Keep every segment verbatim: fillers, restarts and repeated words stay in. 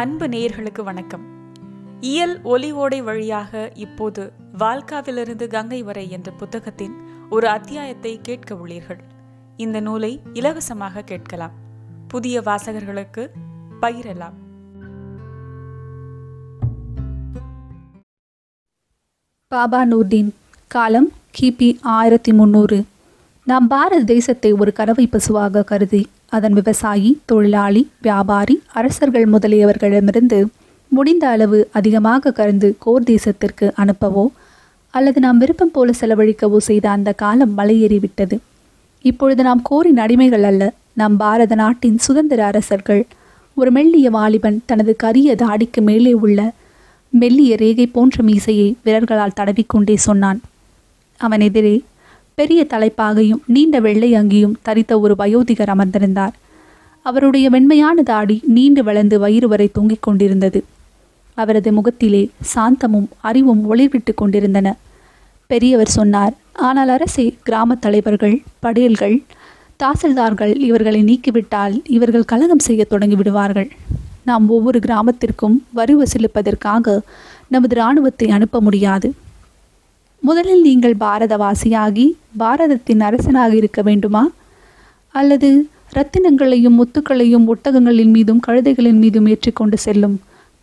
அன்பு நேயர்களுக்கு வணக்கம். இயல் ஒலி ஓடை வழியாக இப்போது வால்காவில் இருந்து கங்கை வரை என்ற புத்தகத்தின் ஒரு அத்தியாயத்தை கேட்க உள்ளீர்கள். இந்த நூலை இலவசமாக கேட்கலாம், புதிய வாசகர்களுக்கு பகிரலாம். பாபா நூர்தீன். காலம் கிபி ஆயிரத்தி முந்நூறு. நாம் பாரத தேசத்தை ஒரு கறவை பசுவாக கருதி அதன் விவசாயி, தொழிலாளி, வியாபாரி, அரசர்கள் முதலியவர்களிடமிருந்து முடிந்த அளவு அதிகமாக கறந்து கோர் தேசத்திற்கு அனுப்பவோ அல்லது நாம் விருப்பம் போல செலவழிக்கவோ செய்த அந்த காலம் மலையேறிவிட்டது. இப்பொழுது நாம் கோரின் அடிமைகள் அல்ல. நம் பாரத நாட்டின் சுதந்திர அரசர்கள். ஒரு மெல்லிய வாலிபன் தனது கரிய தாடிக்கு மேலே உள்ள மெல்லிய ரேகை போன்ற மீசையை விரல்களால் தடவிக்கொண்டே சொன்னான். அவன் எதிரே பெரிய தலைப்பாகையும் நீண்ட வெள்ளை அங்கியும் தரித்த ஒரு வயோதிகர் அமர்ந்திருந்தார். அவருடைய வெண்மையான தாடி நீண்டு வளர்ந்து வயிறு வரை தொங்கிக் கொண்டிருந்தது. அவரது முகத்திலே சாந்தமும் அறிவும் ஒளிர்விட்டு கொண்டிருந்தன. பெரியவர் சொன்னார், ஆனால் அரசே, கிராம தலைவர்கள், படேல்கள், தாசில்தார்கள் இவர்களை நீக்கிவிட்டால் இவர்கள் கலகம் செய்ய தொடங்கிவிடுவார்கள். நாம் ஒவ்வொரு கிராமத்திற்கும் வரி வசூலிப்பதற்காக நமது இராணுவத்தை அனுப்ப முடியாது. முதலில் நீங்கள் பாரதவாசியாகி பாரதத்தின் அரசனாக இருக்க வேண்டுமா? அல்லது இரத்தினங்களையும் முத்துக்களையும் ஒட்டகங்களின் மீதும் கழுதைகளின் மீதும் ஏற்றிக்கொண்டு செல்லும்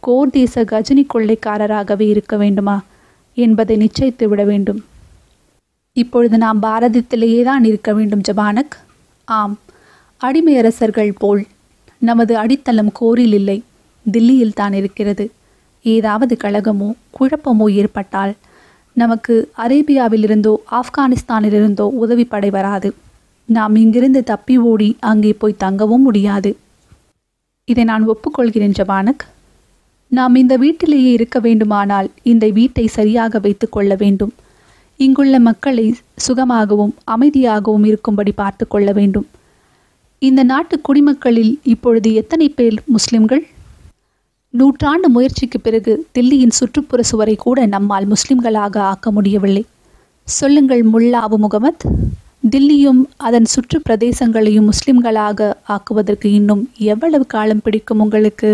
கோர் தேச கஜினி கொள்ளைக்காரராகவே இருக்க வேண்டுமா என்பதை நிச்சயித்து விட வேண்டும். இப்பொழுது நாம் பாரதத்திலேயே தான் இருக்க வேண்டும் ஜபானக். ஆம், அடிமை அரசர்கள் போல் நமது அடித்தளம் கோரில் இல்லை, தில்லியில் தான் இருக்கிறது. ஏதாவது கழகமோ குழப்பமோ ஏற்பட்டால் நமக்கு அரேபியாவிலிருந்தோ ஆப்கானிஸ்தானிலிருந்தோ உதவி படை வராது. நாம் இங்கிருந்து தப்பி ஓடி அங்கே போய் தங்கவும் முடியாது. இதை நான் ஒப்புக்கொள்கிறேன் ஜபானக். நாம் இந்த வீட்டிலேயே இருக்க வேண்டுமானால் இந்த வீட்டை சரியாக வைத்து கொள்ள வேண்டும். இங்குள்ள மக்களை சுகமாகவும் அமைதியாகவும் இருக்கும்படி பார்த்து கொள்ள வேண்டும். இந்த நாட்டு குடிமக்களில் இப்பொழுது எத்தனை பேர் முஸ்லிம்கள்? நூற்றாண்டு முயற்சிக்கு பிறகு தில்லியின் சுற்றுப்புற சுவரை கூட நம்மால் முஸ்லிம்களாக ஆக்க முடியவில்லை. சொல்லுங்கள் முல்லா அபு முகமத், தில்லியும் அதன் சுற்று பிரதேசங்களையும் முஸ்லிம்களாக ஆக்குவதற்கு இன்னும் எவ்வளவு காலம் பிடிக்கும் உங்களுக்கு?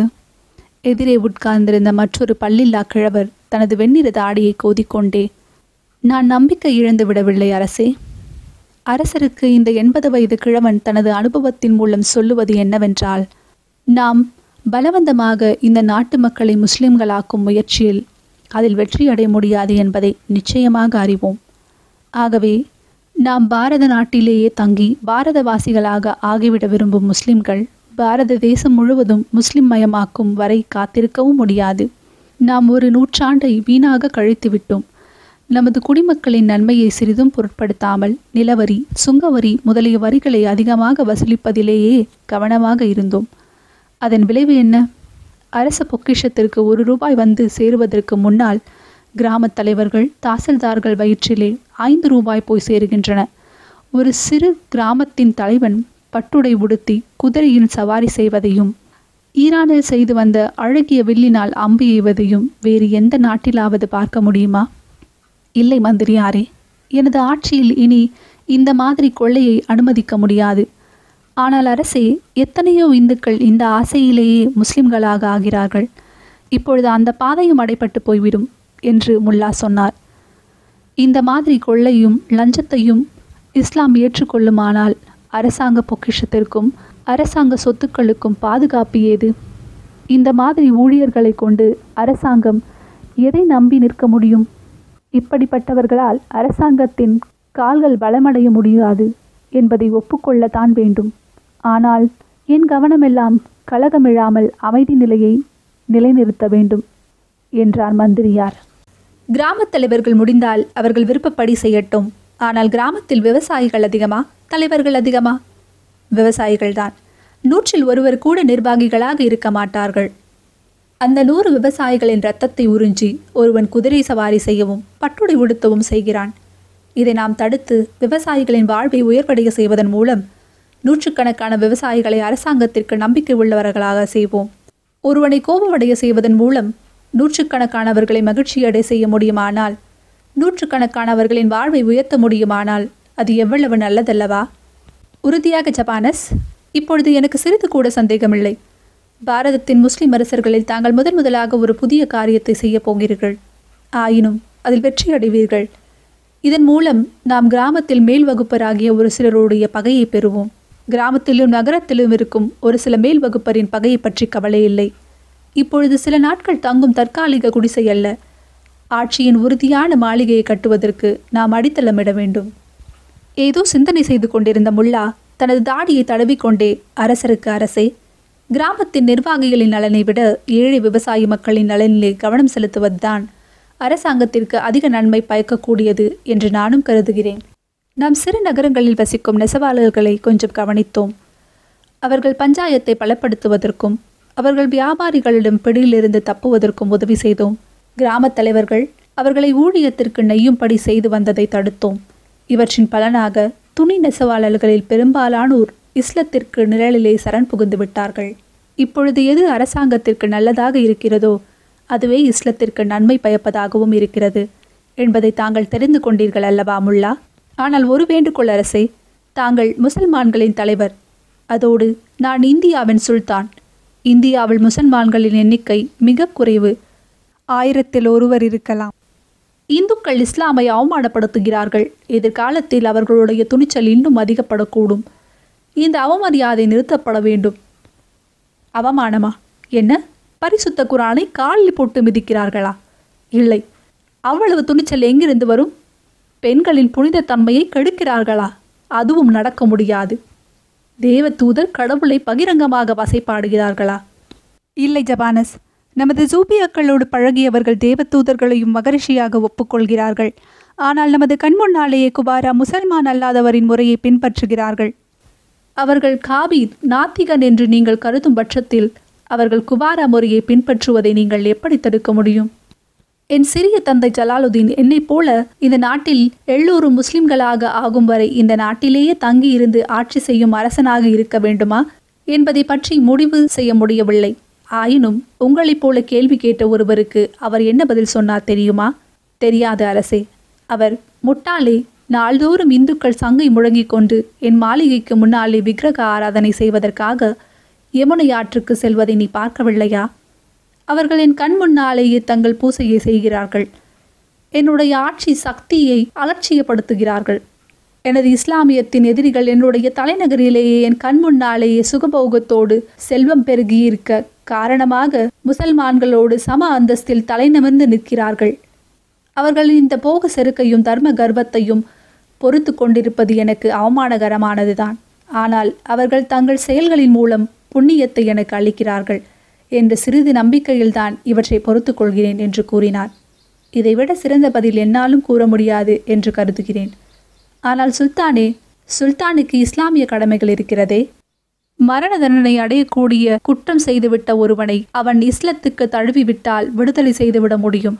எதிரே உட்கார்ந்திருந்த மற்றொரு பல்லில்லா கிழவர் தனது வெண்ணிற தாடியை கோதிக்கொண்டே, நான் நம்பிக்கை இழந்து விடவில்லை அரசே. அரசருக்கு இந்த எண்பது வயது கிழவன் தனது அனுபவத்தின் மூலம் சொல்லுவது என்னவென்றால், நாம் பலவந்தமாக இந்த நாட்டு மக்களை முஸ்லிம்களாக்கும் முயற்சியில் அதில் வெற்றியடைய முடியாது என்பதை நிச்சயமாக அறிவோம். ஆகவே நாம் பாரத நாட்டிலேயே தங்கி பாரதவாசிகளாக ஆகிவிட விரும்பும் முஸ்லிம்கள் பாரத தேசம் முழுவதும் முஸ்லிம் மயமாக்கும் வரை காத்திருக்கவும் முடியாது. நாம் ஒரு நூற்றாண்டை வீணாக கழித்துவிட்டோம். நமது குடிமக்களின் நன்மையை சிறிதும் பொருட்படுத்தாமல் நிலவரி, சுங்கவரி முதலிய வரிகளை அதிகமாக வசூலிப்பதிலேயே கவனமாக இருந்தோம். அதன் விளைவு என்ன? அரச பொக்கிஷத்திற்கு ஒரு ரூபாய் வந்து சேருவதற்கு முன்னால் கிராமத் தலைவர்கள், தாசில்தார்கள் வயிற்றிலே ஐந்து ரூபாய் போய் சேருகின்றன. ஒரு சிறு கிராமத்தின் தலைவன் பட்டுடை உடுத்தி குதிரையின் சவாரி செய்வதையும், ஈரானில் செய்து வந்த அழகிய வில்லினால் அம்பு எய்வதையும் வேறு எந்த நாட்டிலாவது பார்க்க முடியுமா? இல்லை மந்திரியாரே, எனது ஆட்சியில் இனி இந்த மாதிரி கொள்ளையை அனுமதிக்க முடியாது. ஆனால் அரசே, எத்தனையோ இந்துக்கள் இந்த ஆசையிலேயே முஸ்லிம்களாக ஆகிறார்கள். இப்பொழுது அந்த பாதையும் அடைபட்டு போய்விடும் என்று முல்லா சொன்னார். இந்த மாதிரி கொள்ளையும் லஞ்சத்தையும் இஸ்லாம் ஏற்றுக்கொள்ளுமானால் அரசாங்க பொக்கிஷத்திற்கும் அரசாங்க சொத்துக்களுக்கும் பாதுகாப்பு ஏது? இந்த மாதிரி ஊழியர்களை கொண்டு அரசாங்கம் எதை நம்பி நிற்க முடியும்? இப்படிப்பட்டவர்களால் அரசாங்கத்தின் கால்கள் பலமடைய முடியாது என்பதை ஒப்புக்கொள்ளத்தான் வேண்டும். ஆனால் என் கவனமெல்லாம் கலகமிழாமல் அமைதி நிலையை நிலைநிறுத்த வேண்டும் என்றார் மந்திரியார். கிராமத் தலைவர்கள் முடிந்தால் அவர்கள் விருப்பப்படி செய்யட்டும். ஆனால் கிராமத்தில் விவசாயிகள் அதிகமா, தலைவர்கள் அதிகமா? விவசாயிகள்தான். நூற்றில் ஒருவர் கூட நிர்வாகிகளாக இருக்க மாட்டார்கள். அந்த நூறு விவசாயிகளின் இரத்தத்தை உறிஞ்சி ஒருவன் குதிரை சவாரி செய்யவும் பட்டுடை உடுத்தவும் செய்கிறான். இதை நாம் தடுத்து விவசாயிகளின் வாழ்வை உயர்வடைய செய்வதன் மூலம் நூற்றுக்கணக்கான விவசாயிகளை அரசாங்கத்திற்கு நம்பிக்கை உள்ளவர்களாக செய்வோம். ஒருவனை கோபமடைய செய்வதன் மூலம் நூற்றுக்கணக்கானவர்களை மகிழ்ச்சியடை செய்ய முடியுமானால், நூற்றுக்கணக்கானவர்களின் வாழ்வை உயர்த்த முடியுமானால் அது எவ்வளவு நல்லதல்லவா? உறுதியாக ஜபானஸ், இப்பொழுது எனக்கு சிறிது கூட சந்தேகமில்லை. பாரதத்தின் முஸ்லிம் அரசர்களில் தாங்கள் முதன் முதலாக ஒரு புதிய காரியத்தை செய்யப் போகிறீர்கள். ஆயினும் அதில் வெற்றியடைவீர்கள். இதன் மூலம் நாம் கிராமத்தில் மேல் வகுப்பராகிய ஒரு சிலருடைய பகையை பெறுவோம். கிராமத்திலும் நகரத்திலும் இருக்கும் ஒரு சில மேல் வகுப்பரின் பகையை பற்றி கவலை இல்லை. இப்பொழுது சில நாட்கள் தங்கும் தற்காலிக குடிசை அல்ல, ஆட்சியின் உறுதியான மாளிகையை கட்டுவதற்கு நாம் அடித்தளமிட வேண்டும். ஏதோ சிந்தனை செய்து கொண்டிருந்த முல்லா தனது தாடியை தடவிக்கொண்டே, அரசருக்கு அரசே, கிராமத்தின் நிர்வாகிகளின் நலனை விட ஏழை விவசாய மக்களின் நலனிலே கவனம் செலுத்துவதுதான் அரசாங்கத்திற்கு அதிக நன்மை பயக்கக்கூடியது என்று நானும் கருதுகிறேன். நாம் சிறு நகரங்களில் வசிக்கும் நெசவாளர்களை கொஞ்சம் கவனித்தோம். அவர்கள் பஞ்சாயத்தை பலப்படுத்துவதற்கும் அவர்கள் வியாபாரிகளிடம் பிடியிலிருந்து தப்புவதற்கும் உதவி செய்தோம். கிராமத் தலைவர்கள் அவர்களை ஊழியத்திற்கு நெய்யும்படி செய்து வந்ததை தடுத்தோம். இவற்றின் பலனாக துணி நெசவாளர்களில் பெரும்பாலானோர் இஸ்லத்திற்கு நிழலிலே சரண் புகுந்து விட்டார்கள். இப்பொழுது எது அரசாங்கத்திற்கு நல்லதாக இருக்கிறதோ அதுவே இஸ்லத்திற்கு நன்மை பயப்பதாகவும் இருக்கிறது என்பதை தாங்கள் தெரிந்து கொண்டீர்கள் அல்லவா முல்லா? ஆனால் ஒரு வேண்டுகோள் அரசே, தாங்கள் முசல்மான்களின் தலைவர், அதோடு நான் இந்தியாவின் சுல்தான். இந்தியாவில் முசல்மான்களின் எண்ணிக்கை மிக குறைவு, ஆயிரத்தில் ஒருவர் இருக்கலாம். இந்துக்கள் இஸ்லாமை அவமானப்படுத்துகிறார்கள். எதிர்காலத்தில் அவர்களுடைய துணிச்சல் இன்னும் அதிகப்படக்கூடும். இந்த அவமரியாதை நிறுத்தப்பட வேண்டும். அவமானமா? என்ன, பரிசுத்த குரானை காலில் போட்டு மிதிக்கிறார்களா? இல்லை. அவ்வளவு துணிச்சல் எங்கிருந்து வரும்? பெண்களின் புனித தன்மையை கெடுக்கிறார்களா? அதுவும் நடக்க முடியாது. தேவதூதர் கடவுளை பகிரங்கமாக வசைப்பாடுகிறார்களா? இல்லை ஜபானஸ், நமது ஜூபியாக்களோடு பழகியவர்கள் தேவதூதர்களையும் மகரிஷியாக ஒப்புக்கொள்கிறார்கள். ஆனால் நமது கண்முன்னாலேயே குபாரா முசல்மான் அல்லாதவரின் முறையை பின்பற்றுகிறார்கள். அவர்கள் காபீர் நாத்திகன் என்று நீங்கள் கருதும் பட்சத்தில் அவர்கள் குபாரா முறையை பின்பற்றுவதை நீங்கள் எப்படி தடுக்க முடியும்? என் சிறிய தந்தை ஜலாலுதீன் என்னை போல இந்த நாட்டில் எல்லோரும் முஸ்லிம்களாக ஆகும் வரை இந்த நாட்டிலேயே தங்கி இருந்து ஆட்சி செய்யும் அரசனாக இருக்க வேண்டுமா என்பதை பற்றி முடிவு செய்ய முடியவில்லை. ஆயினும் உங்களைப் போல கேள்வி கேட்ட ஒருவருக்கு அவர் என்ன பதில் சொன்னார் தெரியுமா? தெரியாது அரசே. அவர், முட்டாளே, நாள்தோறும் இந்துக்கள் சங்கை முழங்கிக் கொண்டு என் மாளிகைக்கு முன்னாலே விக்கிரக ஆராதனை செய்வதற்காக யமுனை ஆற்றுக்கு செல்வதை நீ பார்க்கவில்லையா? அவர்கள் என் கண் முன்னாலேயே தங்கள் பூசையை செய்கிறார்கள். என்னுடைய ஆட்சி சக்தியை அலட்சியப்படுத்துகிறார்கள். எனது இஸ்லாமியத்தின் எதிரிகள் என்னுடைய தலைநகரிலேயே என் கண் முன்னாலேயே சுகபோகத்தோடு செல்வம் பெருகியிருக்க காரணமாக முசல்மான்களோடு சம அந்தஸ்தில் தலைநிமிர்ந்து நிற்கிறார்கள். அவர்களின் இந்த போக செருக்கையும் தர்ம கர்வத்தையும் பொறுத்து கொண்டிருப்பது எனக்கு அவமானகரமானதுதான். ஆனால் அவர்கள் தங்கள் செயல்களின் மூலம் புண்ணியத்தை எனக்கு அளிக்கிறார்கள் என்ற சிறிது நம்பிக்கையில்தான் இவற்றை பொறுத்து கொள்கிறேன் என்று கூறினார். இதைவிட சிறந்த பதில் என்னாலும் கூற முடியாது என்று கருதுகிறேன். ஆனால் சுல்தானே, சுல்தானுக்கு இஸ்லாமிய கடமைகள் இருக்கிறதே. மரண தண்டனை அடையக்கூடிய குற்றம் செய்துவிட்ட ஒருவனை அவன் இஸ்லத்துக்கு தழுவிவிட்டால் விடுதலை செய்துவிட முடியும்.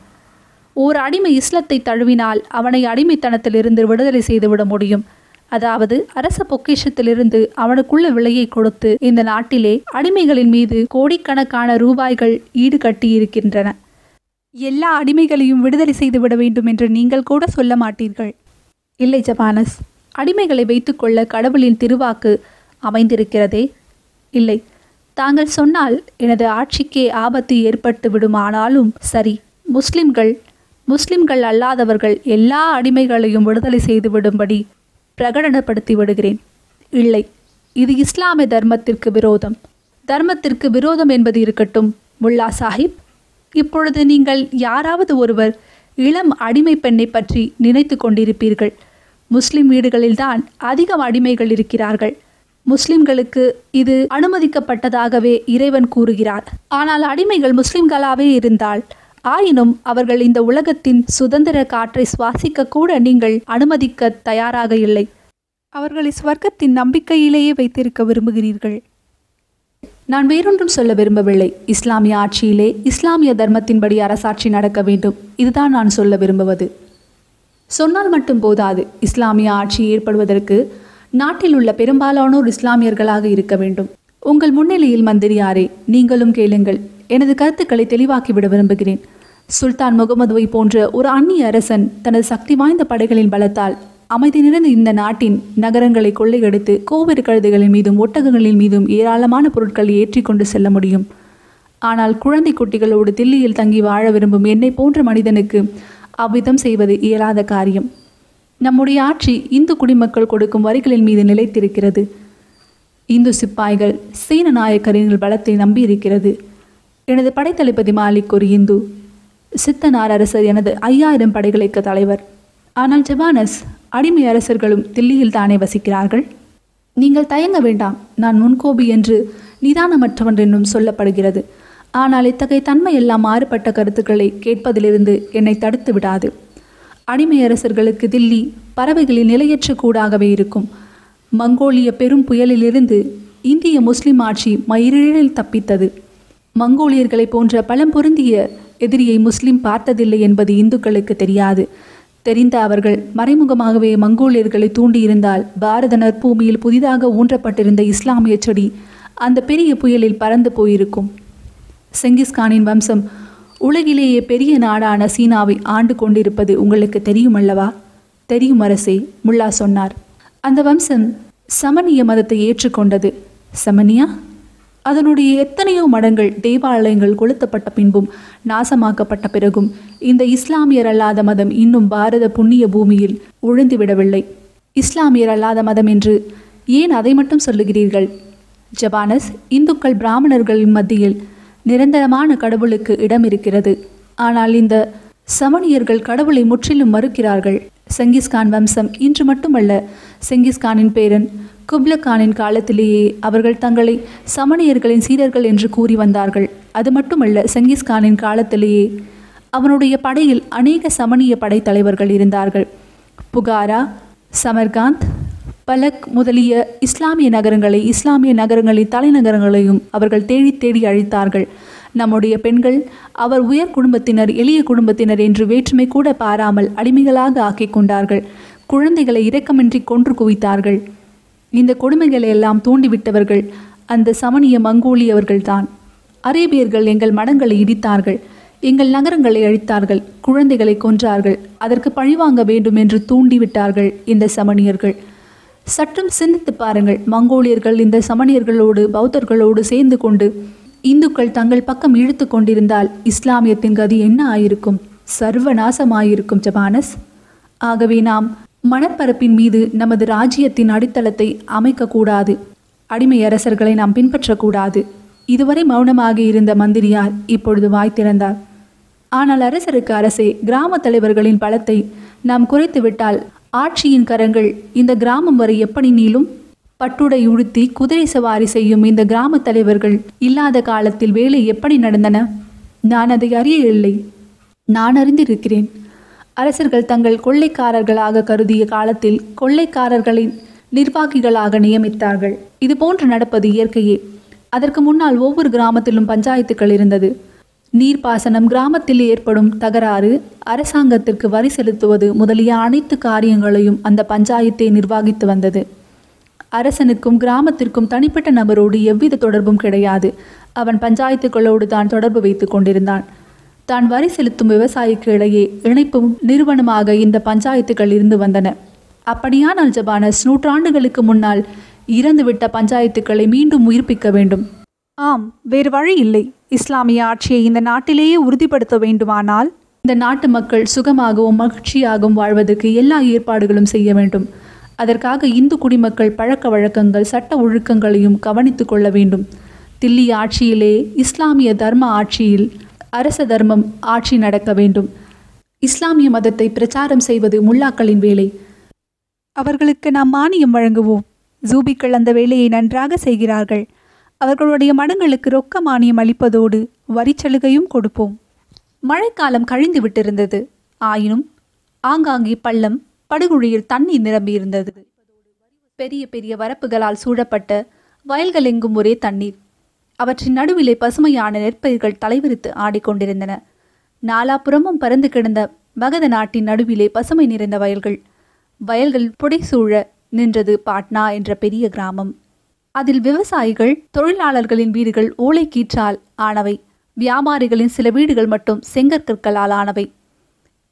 ஓர் அடிமை இஸ்லத்தை தழுவினால் அவனை அடிமைத்தனத்திலிருந்து விடுதலை செய்துவிட முடியும். அதாவது அரச பொக்கிஷத்திலிருந்து அவனுக்குள்ள விலையை கொடுத்து இந்த நாட்டிலே அடிமைகளின் மீது கோடிக்கணக்கான ரூபாய்கள் ஈடுகட்டியிருக்கின்றன. எல்லா அடிமைகளையும் விடுதலை செய்துவிட வேண்டும் என்று நீங்கள் கூட சொல்ல மாட்டீர்கள். இல்லை ஜபானஸ், அடிமைகளை வைத்துக்கொள்ள கடவுளின் திருவாக்கு அமைந்திருக்கிறதே. இல்லை, தாங்கள் சொன்னால் எனது ஆட்சிக்கே ஆபத்து ஏற்பட்டு விடுமானாலும் சரி, முஸ்லிம்கள் முஸ்லிம்கள் அல்லாதவர்கள் எல்லா அடிமைகளையும் விடுதலை செய்துவிடும்படி பிரகடனப்படுத்தி விடுகிறேன். இல்லை, இது இஸ்லாமிய தர்மத்திற்கு விரோதம். தர்மத்திற்கு விரோதம் என்பது இருக்கட்டும் முல்லா சாஹிப், இப்பொழுது நீங்கள் யாராவது ஒருவர் இளம் அடிமை பெண்ணை பற்றி நினைத்து கொண்டிருப்பீர்கள். முஸ்லிம் வீடுகளில்தான் அதிகம் அடிமைகள் இருக்கிறார்கள். முஸ்லிம்களுக்கு இது அனுமதிக்கப்பட்டதாகவே இறைவன் கூறுகிறார். ஆனால் அடிமைகள் முஸ்லிம்களாகவே இருந்தால் ஆயினும் அவர்கள் இந்த உலகத்தின் சுதந்திர காற்றை சுவாசிக்க கூட நீங்கள் அனுமதிக்க தயாராக இல்லை. அவர்களை ஸ்வர்க்கத்தின் நம்பிக்கையிலேயே வைத்திருக்க விரும்புகிறீர்கள். நான் வேறொன்றும் சொல்ல விரும்பவில்லை. இஸ்லாமிய ஆட்சியிலே இஸ்லாமிய தர்மத்தின்படி அரசாட்சி நடக்க வேண்டும், இதுதான் நான் சொல்ல விரும்புவது. சொன்னால் மட்டும் போதாது. இஸ்லாமிய ஆட்சி ஏற்படுவதற்கு நாட்டில் உள்ள பெரும்பாலானோர் இஸ்லாமியர்களாக இருக்க வேண்டும். உங்கள் முன்னிலையில் மந்திரியாரே, நீங்களும் கேளுங்கள். எனது கருத்துக்களை தெளிவாக்கிவிட விரும்புகிறேன். சுல்தான் முகமதுவை போன்ற ஒரு அந்நிய அரசன் தனது சக்தி வாய்ந்த படைகளின் பலத்தால் அமைதி நிறைந்த இந்த நாட்டின் நகரங்களை கொள்ளையடித்து கோவேறு கழுதைகளின் மீதும் ஒட்டகங்களின் மீதும் ஏராளமான பொருட்களை ஏற்றி கொண்டு செல்ல முடியும். ஆனால் குழந்தை குட்டிகளோடு தில்லியில் தங்கி வாழ விரும்பும் என்னை போன்ற மனிதனுக்கு அவ்விதம் செய்வது இயலாத காரியம். நம்முடைய ஆட்சி இந்து குடிமக்கள் கொடுக்கும் வரிகளின் மீது நிலைத்திருக்கிறது. இந்து சிப்பாய்கள் சீன நாயக்கரின் பலத்தை நம்பியிருக்கிறது. எனது படைத்தளபதி மாலிக் ஒரு இந்து, சித்தனார் அரசர் எனது ஐயாயிரம் படைகளுக்கு தலைவர். ஆனால் ஜபானஸ் அடிமை அரசர்களும் தில்லியில் தானே வசிக்கிறார்கள். நீங்கள் தயங்க வேண்டாம், நான் முன்கோபி என்று நிதானமற்றவன் என்னும் சொல்லப்படுகிறது. ஆனால் இத்தகைய தன்மை எல்லாம் மாறுபட்ட கருத்துக்களை கேட்பதிலிருந்து என்னை தடுத்து விடாது. அடிமை அரசர்களுக்கு தில்லி பறவைகளின் நிலையற்ற கூடாகவே இருக்கும். மங்கோலிய பெரும் புயலிலிருந்து இந்திய முஸ்லிம் ஆட்சி மயிரிழில் தப்பித்தது. மங்கோலியர்களை போன்ற பலம் பொருந்திய எதிரியை முஸ்லிம் பார்த்ததில்லை என்பது இந்துக்களுக்கு தெரியாது. தெரிந்த அவர்கள் மறைமுகமாகவே மங்கோலியர்களை தூண்டியிருந்தால் பாரத நற்பூமியில் புதிதாக ஊன்றப்பட்டிருந்த இஸ்லாமிய செடி அந்த பெரிய புயலில் பறந்து போயிருக்கும். செங்கிஸ்கானின் வம்சம் உலகிலேயே பெரிய நாடான சீனாவை ஆண்டு கொண்டிருப்பது உங்களுக்கு தெரியுமல்லவா? தெரியும் அரசே, முல்லா சொன்னார். அந்த வம்சம் சமணிய மதத்தை ஏற்றுக்கொண்டது. சமணியா? அதனுடைய எத்தனையோ மடங்கள் தேவாலயங்கள் கொளுத்தப்பட்ட பின்பும் நாசமாக்கப்பட்ட பிறகும் இந்த இஸ்லாமியர் அல்லாத மதம் இன்னும் பாரத புண்ணிய பூமியில் உழுந்துவிடவில்லை. இஸ்லாமியர் அல்லாத மதம் என்று ஏன் அதை மட்டும் சொல்லுகிறீர்கள்? ஜபானஸ், இந்துக்கள் பிராமணர்களின் மத்தியில் நிரந்தரமான கடவுளுக்கு இடம் இருக்கிறது. ஆனால் இந்த சமணியர்கள் கடவுளை முற்றிலும் மறுக்கிறார்கள். செங்கிஸ்கான் வம்சம் இன்று மட்டுமல்ல, செங்கிஸ்கானின் பேரன் குப்லகானின் காலத்திலேயே அவர்கள் தங்களை சமணியர்களின் சீடர்கள் என்று கூறி வந்தார்கள். அது மட்டுமல்ல, செங்கிஸ்கானின் காலத்திலேயே அவனுடைய படையில் அநேக சமணிய படைத்தலைவர்கள் இருந்தார்கள். புகாரா, சமர்காந்த், பலக் முதலிய இஸ்லாமிய நகரங்களை இஸ்லாமிய நகரங்களின் தலைநகரங்களையும் அவர்கள் தேடி தேடி அழித்தார்கள். நம்முடைய பெண்கள் அவர் உயர் குடும்பத்தினர் எளிய குடும்பத்தினர் என்று வேற்றுமை கூட பாராமல் அடிமைகளாக ஆக்கி கொண்டார்கள். குழந்தைகளை இரக்கமின்றி கொன்று குவித்தார்கள். இந்த கொடுமைகளை எல்லாம் தூண்டிவிட்டவர்கள் அந்த சமணிய மங்கோலியவர்கள்தான். அரேபியர்கள் எங்கள் மடங்களை இடித்தார்கள், எங்கள் நகரங்களை அழித்தார்கள், குழந்தைகளை கொன்றார்கள், அதற்கு பழிவாங்க வேண்டும் என்று தூண்டிவிட்டார்கள் இந்த சமணியர்கள். சற்றும் சிந்தித்து பாருங்கள், மங்கோலியர்கள் இந்த சமணியர்களோடு பௌத்தர்களோடு சேர்ந்து கொண்டு இந்துக்கள் தங்கள் பக்கம் இழுத்து கொண்டிருந்தால் இஸ்லாமியத்தின் கதி என்ன ஆயிருக்கும்? சர்வநாசமாயிருக்கும் ஜபானஸ். ஆகவே நாம் மணற்பரப்பின் மீது நமது ராஜ்யத்தின் அடித்தளத்தை அமைக்கக்கூடாது. அடிமை அரசர்களை நாம் பின்பற்றக்கூடாது. இதுவரை மௌனமாக இருந்த மந்திரியார் இப்பொழுது வாய் திறந்தார். ஆனால் அரசருக்கு அரசே, கிராம தலைவர்களின் பலத்தை நாம் குறைத்துவிட்டால் ஆட்சியின் கரங்கள் இந்த கிராமம் வரை எப்படி நீளும்? பட்டுடை உடுத்தி குதிரை சவாரி செய்யும் இந்த கிராம தலைவர்கள் இல்லாத காலத்தில் வேலை எப்படி நடந்தன? நான் அதை அறியவில்லை. நான் அறிந்திருக்கிறேன். அரசர்கள் தங்கள் கொள்ளைக்காரர்களாக கருதிய காலத்தில் கொள்ளைக்காரர்களை நிர்வாகிகளாக நியமித்தார்கள். இதுபோன்று நடப்பது இயற்கையே. அதற்கு முன்னால் ஒவ்வொரு கிராமத்திலும் பஞ்சாயத்துக்கள் இருந்தது. நீர்ப்பாசனம், கிராமத்தில் ஏற்படும் தகராறு, அரசாங்கத்திற்கு வரி செலுத்துவது முதலிய அனைத்து காரியங்களையும் அந்த பஞ்சாயத்தை நிர்வகித்து வந்தது. அரசனுக்கும் கிராமத்திற்கும் தனிப்பட்ட நபரோடு எவ்வித தொடர்பும் கிடையாது. அவன் பஞ்சாயத்துக்களோடு தான் தொடர்பு வைத்து கொண்டிருந்தான். தான் வரி செலுத்தும் விவசாயிக்கு இடையே இணைப்பும் நிறுவனமாக இந்த பஞ்சாயத்துக்கள் இருந்து வந்தன. அப்படியானால் ஜபானஸ், நூற்றாண்டுகளுக்கு முன்னால் இறந்துவிட்ட பஞ்சாயத்துக்களை மீண்டும் உயிர்ப்பிக்க வேண்டும். ஆம், வேறு வழி இல்லை. இஸ்லாமிய ஆட்சியை இந்த நாட்டிலேயே உறுதிப்படுத்த வேண்டுமானால் இந்த நாட்டு மக்கள் சுகமாகவும் மகிழ்ச்சியாகவும் வாழ்வதற்கு எல்லா ஏற்பாடுகளும் செய்ய வேண்டும். அதற்காக இந்து குடிமக்கள் பழக்க வழக்கங்கள் சட்ட ஒழுக்கங்களையும் கவனித்து கொள்ள வேண்டும். தில்லி ஆட்சியிலே இஸ்லாமிய தர்ம ஆட்சியில் அரச தர்மம் ஆட்சி நடக்க வேண்டும். இஸ்லாமிய மதத்தை பிரச்சாரம் செய்வது முல்லாக்களின் வேலை. அவர்களுக்கு நாம் மானியம் வழங்குவோம். ஜூபிக்கள் அந்த வேலையை நன்றாக செய்கிறார்கள். அவர்களுடைய மடங்களுக்கு ரொக்க மானியம் அளிப்பதோடு வரிச்சலுகையும் கொடுப்போம். மழைக்காலம் கழிந்து விட்டிருந்தது. ஆயினும் ஆங்காங்கே பள்ளம் படுகுழியில் தண்ணீர் நிரம்பியிருந்தது. பெரிய பெரிய வரப்புகளால் சூழப்பட்ட வயல்களெங்கும் ஒரே தண்ணீர். அவற்றின் நடுவிலே பசுமையான நெற்பயிர்கள் தலைவிரித்து ஆடிக்கொண்டிருந்தன. நாலாபுறமும் பறந்து கிடந்த மகத நாட்டின் நடுவிலே பசுமை நிறைந்த வயல்கள். வயல்கள் புடைசூழ நின்றது பாட்னா என்ற பெரிய கிராமம். அதில் விவசாயிகள் தொழிலாளர்களின் வீடுகள் ஓலைக்கீற்றால் ஆனவை. வியாபாரிகளின் சில வீடுகள் மட்டும் செங்கற்கற்களால் ஆனவை.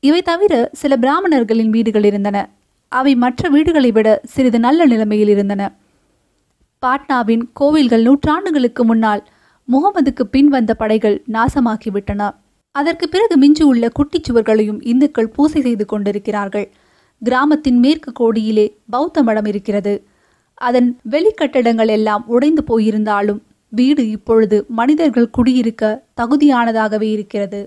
இவை தவிர சில பிராமணர்களின் வீடுகள் இருந்தன. அவை மற்ற வீடுகளை விட சிறிது நல்ல நிலைமையில் இருந்தன. பாட்னாவின் கோவில்கள் நூற்றாண்டுகளுக்கு முன்னால் முகமதுக்கு பின் வந்த படைகள் நாசமாக்கிவிட்டன. அதற்கு பிறகு மிஞ்சு உள்ள குட்டிச்சுவர்களையும் இந்துக்கள் பூசை செய்து கொண்டிருக்கிறார்கள். கிராமத்தின் மேற்கு கோடியிலே பௌத்த மடம் இருக்கிறது. அதன் வெளிக்கட்டடங்கள் எல்லாம் உடைந்து போயிருந்தாலும் வீடு இப்பொழுது மனிதர்கள் குடியிருக்க தகுதியானதாகவே இருக்கிறது.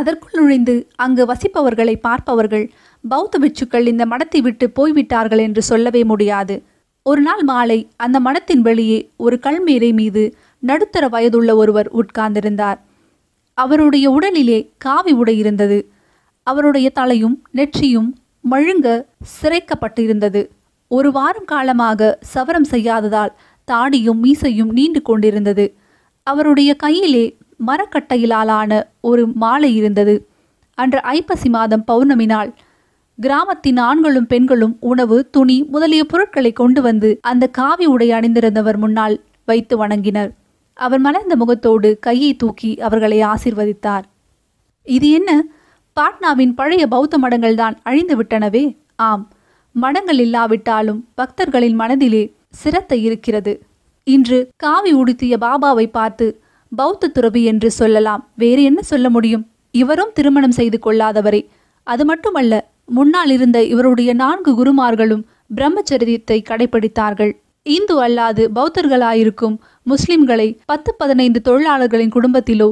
அதற்குள் நுழைந்து அங்கு வசிப்பவர்களை பார்ப்பவர்கள் பௌத்த பிட்சுக்கள் இந்த மடத்தை விட்டு போய்விட்டார்கள் என்று சொல்லவே முடியாது. ஒரு நாள் மாலை அந்த மடத்தின் வெளியே ஒரு கல்மேரை மீது நடுத்தர வயதுள்ள ஒருவர் உட்கார்ந்திருந்தார். அவருடைய உடலிலே காவி உடை இருந்தது. அவருடைய தலையும் நெற்றியும் மழுங்க சிரைக்கப்பட்டிருந்தது. ஒரு வாரம் காலமாக சவரம் செய்யாததால் தாடியும் மீசையும் நீண்டு கொண்டிருந்தது. அவருடைய கையிலே மரக்கட்டையிலான ஒரு மாலை இருந்தது. அன்று ஐப்பசி மாதம் பௌர்ணமி நாள் கிராமத்தின் ஆண்களும் பெண்களும் உணவு, துணி முதலிய பொருட்களை கொண்டு வந்து அந்த காவி உடை அணிந்திருந்தவர் முன்னால் வைத்து வணங்கினர். அவர் மலர்ந்த முகத்தோடு கையை தூக்கி அவர்களை ஆசீர்வதித்தார். இது என்ன, பாட்னாவின் பழைய பௌத்த மடங்கள் தான் அழிந்து விட்டனவே? ஆம், மடங்கள் இல்லாவிட்டாலும் பக்தர்களின் மனதிலே சிரத்தை இருக்கிறது. இன்று காவி உடுத்திய பாபாவை பார்த்து பௌத்த துறவி என்று சொல்லலாம், வேறு என்ன சொல்ல முடியும்? இவரும் திருமணம் செய்து கொள்ளாதவரே. அது மட்டுமல்ல, முன்னால் இருந்த இவருடைய நான்கு குருமார்களும் பிரம்மச்சரியத்தை கடைபிடித்தார்கள். இந்து அல்லாது பௌத்தர்களாயிருக்கும் முஸ்லிம்களை பத்து பதினைந்து தொழிலாளர்களின் குடும்பத்திலோ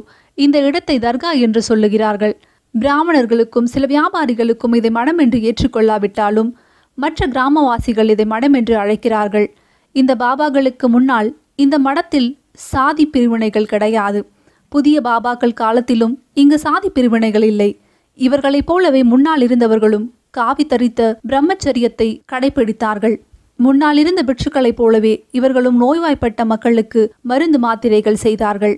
இந்த இடத்தை தர்கா என்று சொல்லுகிறார்கள். பிராமணர்களுக்கும் சில வியாபாரிகளுக்கும் இதை மடம் என்று ஏற்றுக்கொள்ளாவிட்டாலும் மற்ற கிராமவாசிகள் இதை மடம் என்று அழைக்கிறார்கள். இந்த பாபாக்களுக்கு முன்னால் இந்த மடத்தில் சாதி பிரிவினைகள் கிடையாது. புதிய பாபாக்கள் காலத்திலும் இங்கு சாதி பிரிவினைகள் இல்லை. இவர்களைப் போலவே முன்னால் இருந்தவர்களும் காவி தரித்த பிரம்மச்சரியத்தை கடைபிடித்தார்கள். முன்னால் இருந்த பிட்சுக்களைப் போலவே இவர்களும் நோய்வாய்ப்பட்ட மக்களுக்கு மருந்து மாத்திரைகள் செய்தார்கள்.